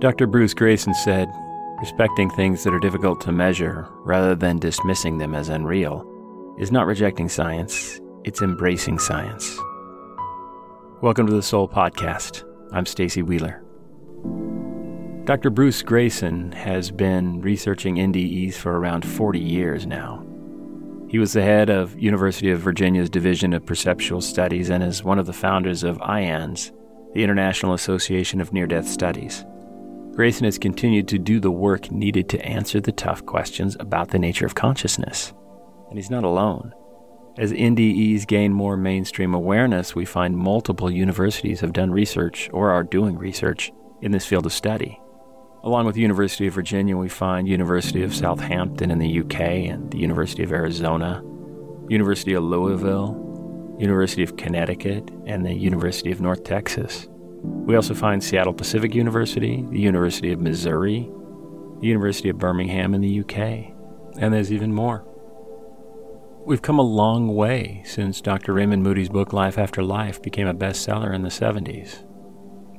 Dr. Bruce Grayson said, "Respecting things that are difficult to measure rather than dismissing them as unreal is not rejecting science, it's embracing science." Welcome to the Soul Podcast. I'm Stacy Wheeler. Dr. Bruce Grayson has been researching NDEs for around 40 years now. He was the head of University of Virginia's Division of Perceptual Studies and is one of the founders of IANS, the International Association of Near-Death Studies. Grayson has continued to do the work needed to answer the tough questions about the nature of consciousness. And he's not alone. As NDEs gain more mainstream awareness, we find multiple universities have done research or are doing research in this field of study. Along with the University of Virginia, we find University of Southampton in the UK and the University of Arizona, University of Louisville, University of Connecticut, and the University of North Texas. We also find Seattle Pacific University, the University of Missouri, the University of Birmingham in the UK, and there's even more. We've come a long way since Dr. Raymond Moody's book Life After Life became a bestseller in the 70s.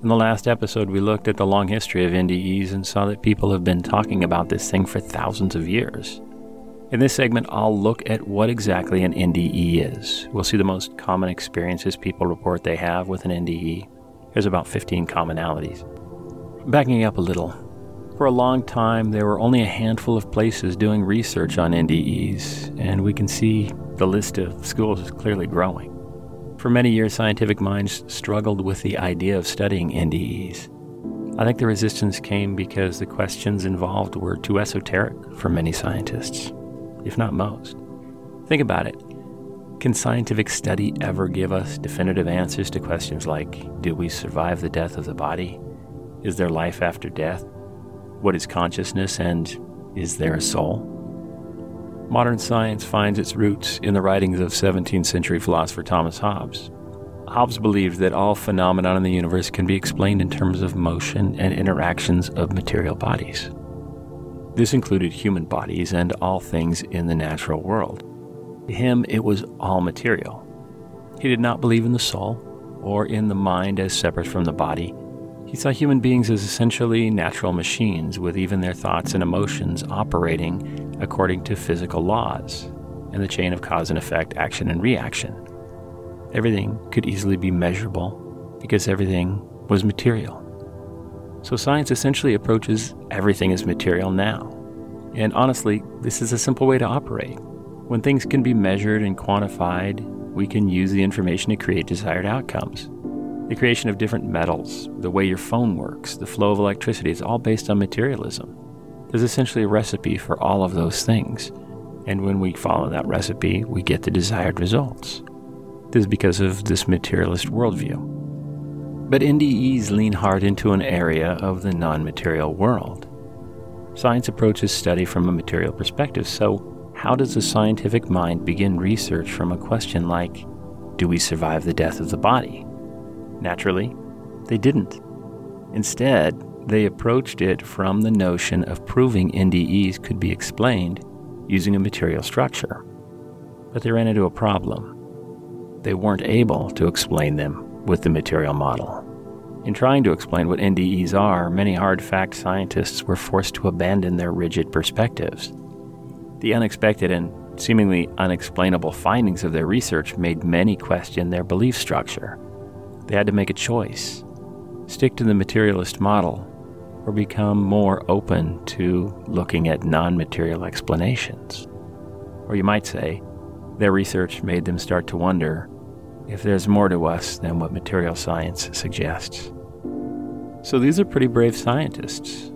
In the last episode, we looked at the long history of NDEs and saw that people have been talking about this thing for thousands of years. In this segment, I'll look at what exactly an NDE is. We'll see the most common experiences people report they have with an NDE. There's about 15 commonalities. Backing up a little, for a long time there were only a handful of places doing research on NDEs, and we can see the list of schools is clearly growing. For many years, scientific minds struggled with the idea of studying NDEs. I think the resistance came because the questions involved were too esoteric for many scientists, if not most. Think about it. Can scientific study ever give us definitive answers to questions like, do we survive the death of the body? Is there life after death? What is consciousness, and is there a soul? Modern science finds its roots in the writings of 17th century philosopher Thomas Hobbes. Hobbes believed that all phenomena in the universe can be explained in terms of motion and interactions of material bodies. This included human bodies and all things in the natural world. To him, it was all material. He did not believe in the soul or in the mind as separate from the body. He saw human beings as essentially natural machines, with even their thoughts and emotions operating according to physical laws and the chain of cause and effect, action and reaction. Everything could easily be measurable because everything was material. So science essentially approaches everything as material now. And honestly, this is a simple way to operate. When things can be measured and quantified, we can use the information to create desired outcomes. The creation of different metals, the way your phone works, the flow of electricity is all based on materialism. There's essentially a recipe for all of those things. And when we follow that recipe, we get the desired results. This is because of this materialist worldview. But NDEs lean hard into an area of the non-material world. Science approaches study from a material perspective, so how does the scientific mind begin research from a question like, do we survive the death of the body? Naturally, they didn't. Instead, they approached it from the notion of proving NDEs could be explained using a material structure. But they ran into a problem. They weren't able to explain them with the material model. In trying to explain what NDEs are, many hard fact scientists were forced to abandon their rigid perspectives. The unexpected and seemingly unexplainable findings of their research made many question their belief structure. They had to make a choice: stick to the materialist model or become more open to looking at non-material explanations. Or you might say, their research made them start to wonder if there's more to us than what material science suggests. So these are pretty brave scientists,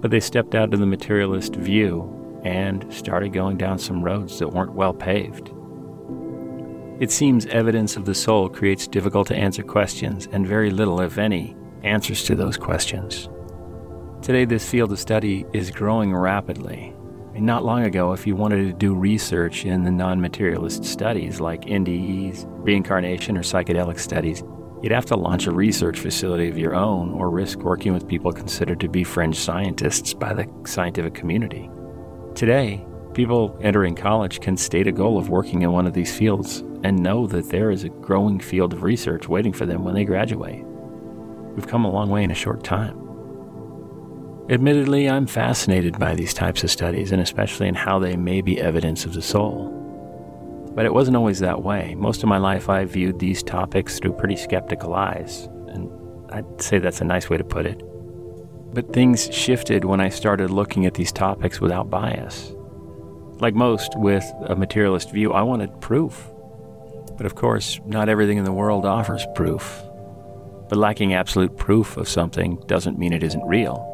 but they stepped out of the materialist view and started going down some roads that weren't well paved. It seems evidence of the soul creates difficult-to-answer questions and very little, if any, answers to those questions. Today, this field of study is growing rapidly. And not long ago, if you wanted to do research in the non-materialist studies like NDEs, reincarnation, or psychedelic studies, you'd have to launch a research facility of your own or risk working with people considered to be fringe scientists by the scientific community. Today, people entering college can state a goal of working in one of these fields and know that there is a growing field of research waiting for them when they graduate. We've come a long way in a short time. Admittedly, I'm fascinated by these types of studies, and especially in how they may be evidence of the soul. But it wasn't always that way. Most of my life, I viewed these topics through pretty skeptical eyes, and I'd say that's a nice way to put it. But things shifted when I started looking at these topics without bias. Like most with a materialist view, I wanted proof. But of course, not everything in the world offers proof. But lacking absolute proof of something doesn't mean it isn't real.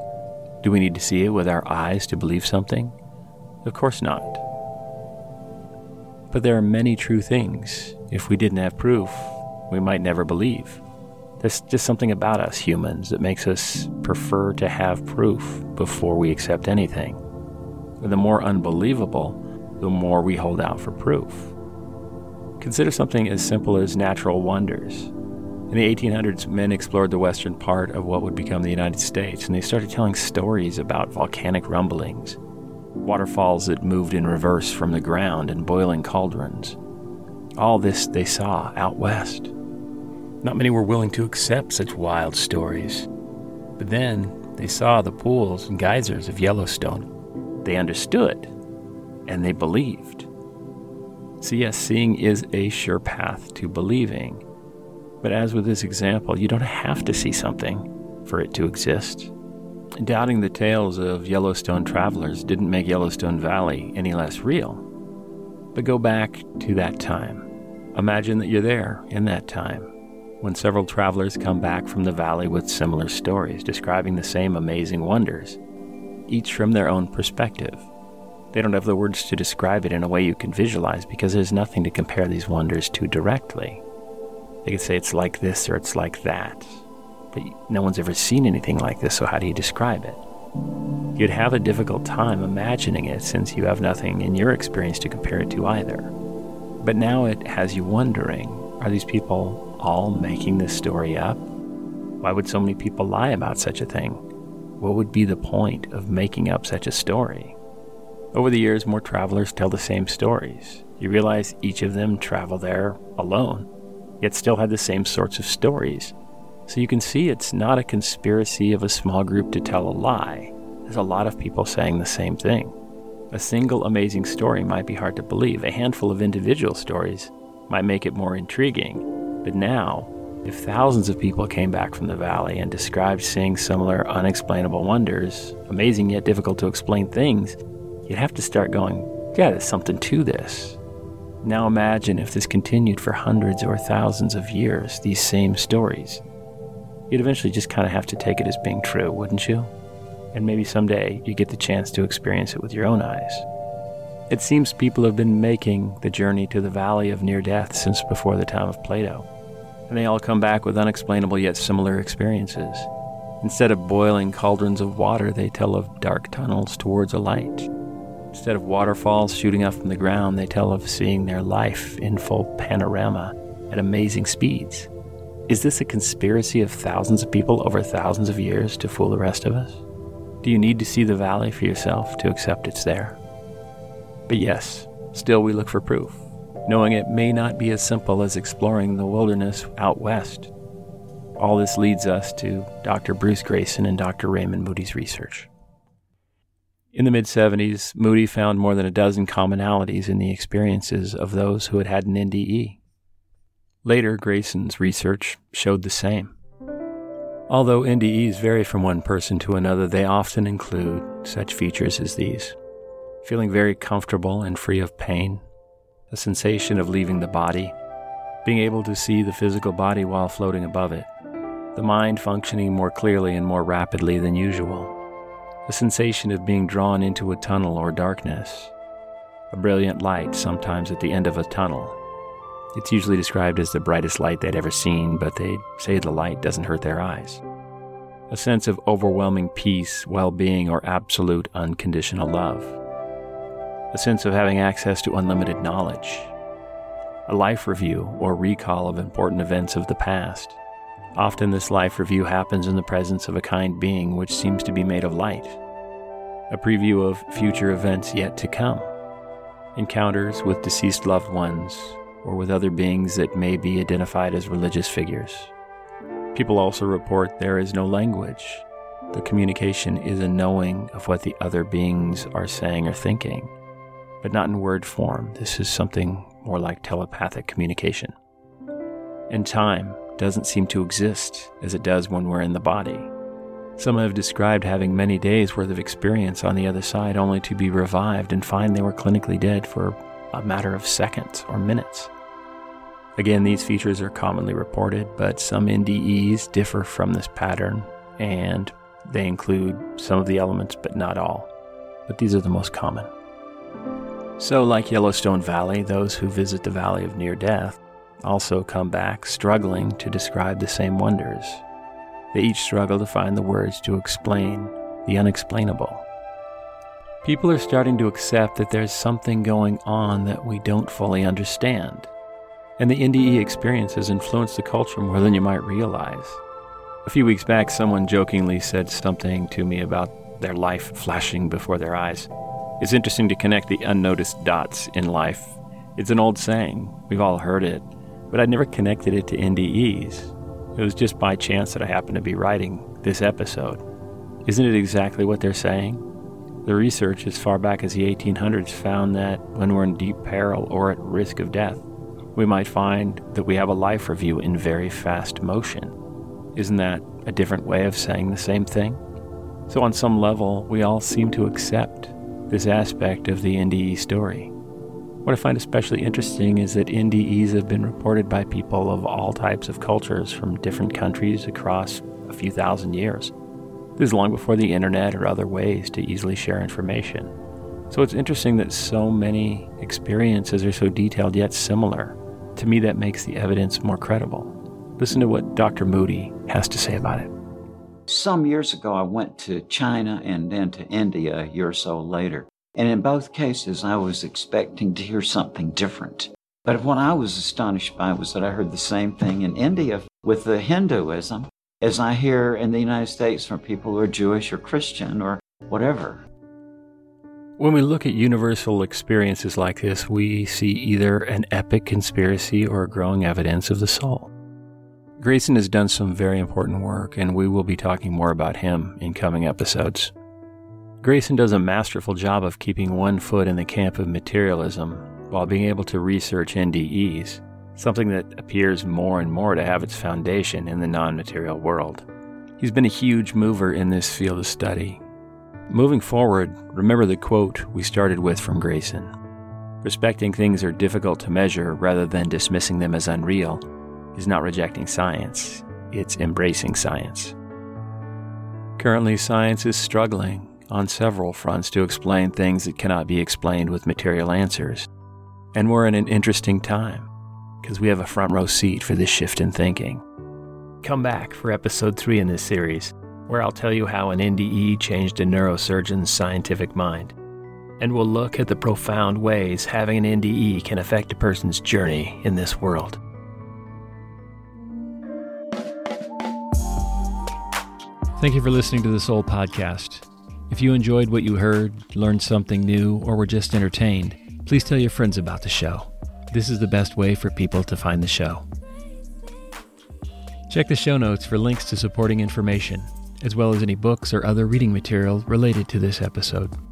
Do we need to see it with our eyes to believe something? Of course not. But there are many true things. If we didn't have proof, we might never believe. There's just something about us humans that makes us prefer to have proof before we accept anything. The more unbelievable, the more we hold out for proof. Consider something as simple as natural wonders. In the 1800s, men explored the western part of what would become the United States, and they started telling stories about volcanic rumblings, waterfalls that moved in reverse from the ground, and boiling cauldrons. All this they saw out west. Not many were willing to accept such wild stories. But then they saw the pools and geysers of Yellowstone. They understood, and they believed. So yes, seeing is a sure path to believing. But as with this example, you don't have to see something for it to exist. Doubting the tales of Yellowstone travelers didn't make Yellowstone Valley any less real. But go back to that time. Imagine that you're there in that time, when several travelers come back from the valley with similar stories, describing the same amazing wonders, each from their own perspective. They don't have the words to describe it in a way you can visualize, because there's nothing to compare these wonders to directly. They could say it's like this or it's like that, but no one's ever seen anything like this, so how do you describe it? You'd have a difficult time imagining it, since you have nothing in your experience to compare it to either. But now it has you wondering, are these people all making this story up? Why would so many people lie about such a thing? What would be the point of making up such a story? Over the years, more travelers tell the same stories. You realize each of them traveled there alone, yet still had the same sorts of stories. So you can see it's not a conspiracy of a small group to tell a lie. There's a lot of people saying the same thing. A single amazing story might be hard to believe. A handful of individual stories might make it more intriguing. But now, if thousands of people came back from the valley and described seeing similar unexplainable wonders, amazing yet difficult to explain things, you'd have to start going, yeah, there's something to this. Now imagine if this continued for hundreds or thousands of years, these same stories. You'd eventually just kind of have to take it as being true, wouldn't you? And maybe someday you get the chance to experience it with your own eyes. It seems people have been making the journey to the Valley of Near-Death since before the time of Plato. And they all come back with unexplainable yet similar experiences. Instead of boiling cauldrons of water, they tell of dark tunnels towards a light. Instead of waterfalls shooting up from the ground, they tell of seeing their life in full panorama at amazing speeds. Is this a conspiracy of thousands of people over thousands of years to fool the rest of us? Do you need to see the valley for yourself to accept it's there? But yes, still we look for proof, knowing it may not be as simple as exploring the wilderness out west. All this leads us to Dr. Bruce Grayson and Dr. Raymond Moody's research. In the mid-70s, Moody found more than a dozen commonalities in the experiences of those who had had an NDE. Later, Grayson's research showed the same. Although NDEs vary from one person to another, they often include such features as these: feeling very comfortable and free of pain, a sensation of leaving the body, being able to see the physical body while floating above it, the mind functioning more clearly and more rapidly than usual, a sensation of being drawn into a tunnel or darkness, a brilliant light sometimes at the end of a tunnel. It's usually described as the brightest light they'd ever seen, but they say the light doesn't hurt their eyes. A sense of overwhelming peace, well-being, or absolute unconditional love. A sense of having access to unlimited knowledge. A life review or recall of important events of the past. Often this life review happens in the presence of a kind being which seems to be made of light. A preview of future events yet to come. Encounters with deceased loved ones or with other beings that may be identified as religious figures. People also report there is no language, The communication is a knowing of what the other beings are saying or thinking, but not in word form. This is something more like telepathic communication. And time doesn't seem to exist as it does when we're in the body. Some have described having many days' worth of experience on the other side only to be revived and find they were clinically dead for a matter of seconds or minutes. Again, these features are commonly reported, but some NDEs differ from this pattern, and they include some of the elements, but not all. But these are the most common. So, like Yellowstone Valley, those who visit the Valley of Near Death also come back struggling to describe the same wonders. They each struggle to find the words to explain the unexplainable. People are starting to accept that there's something going on that we don't fully understand. And the NDE experience has influenced the culture more than you might realize. A few weeks back, someone jokingly said something to me about their life flashing before their eyes. It's interesting to connect the unnoticed dots in life. It's an old saying. We've all heard it. But I'd never connected it to NDEs. It was just by chance that I happened to be writing this episode. Isn't it exactly what they're saying? The research as far back as the 1800s found that when we're in deep peril or at risk of death, we might find that we have a life review in very fast motion. Isn't that a different way of saying the same thing? So on some level, we all seem to accept this aspect of the NDE story. What I find especially interesting is that NDEs have been reported by people of all types of cultures from different countries across a few thousand years. This is long before the internet or other ways to easily share information. So it's interesting that so many experiences are so detailed yet similar. To me, that makes the evidence more credible. Listen to what Dr. Moody has to say about it. Some years ago, I went to China and then to India a year or so later. And in both cases, I was expecting to hear something different. But what I was astonished by was that I heard the same thing in India with the Hinduism as I hear in the United States from people who are Jewish or Christian or whatever. When we look at universal experiences like this, we see either an epic conspiracy or a growing evidence of the soul. Grayson has done some very important work, and we will be talking more about him in coming episodes. Grayson does a masterful job of keeping one foot in the camp of materialism while being able to research NDEs, something that appears more and more to have its foundation in the non-material world. He's been a huge mover in this field of study. Moving forward, remember the quote we started with from Grayson. Respecting things are difficult to measure rather than dismissing them as unreal is not rejecting science, it's embracing science. Currently, science is struggling on several fronts to explain things that cannot be explained with material answers. And we're in an interesting time because we have a front row seat for this shift in thinking. Come back for episode 3 in this series, where I'll tell you how an NDE changed a neurosurgeon's scientific mind. And we'll look at the profound ways having an NDE can affect a person's journey in this world. Thank you for listening to the Soul Podcast. If you enjoyed what you heard, learned something new, or were just entertained, please tell your friends about the show. This is the best way for people to find the show. Check the show notes for links to supporting information, as well as any books or other reading material related to this episode.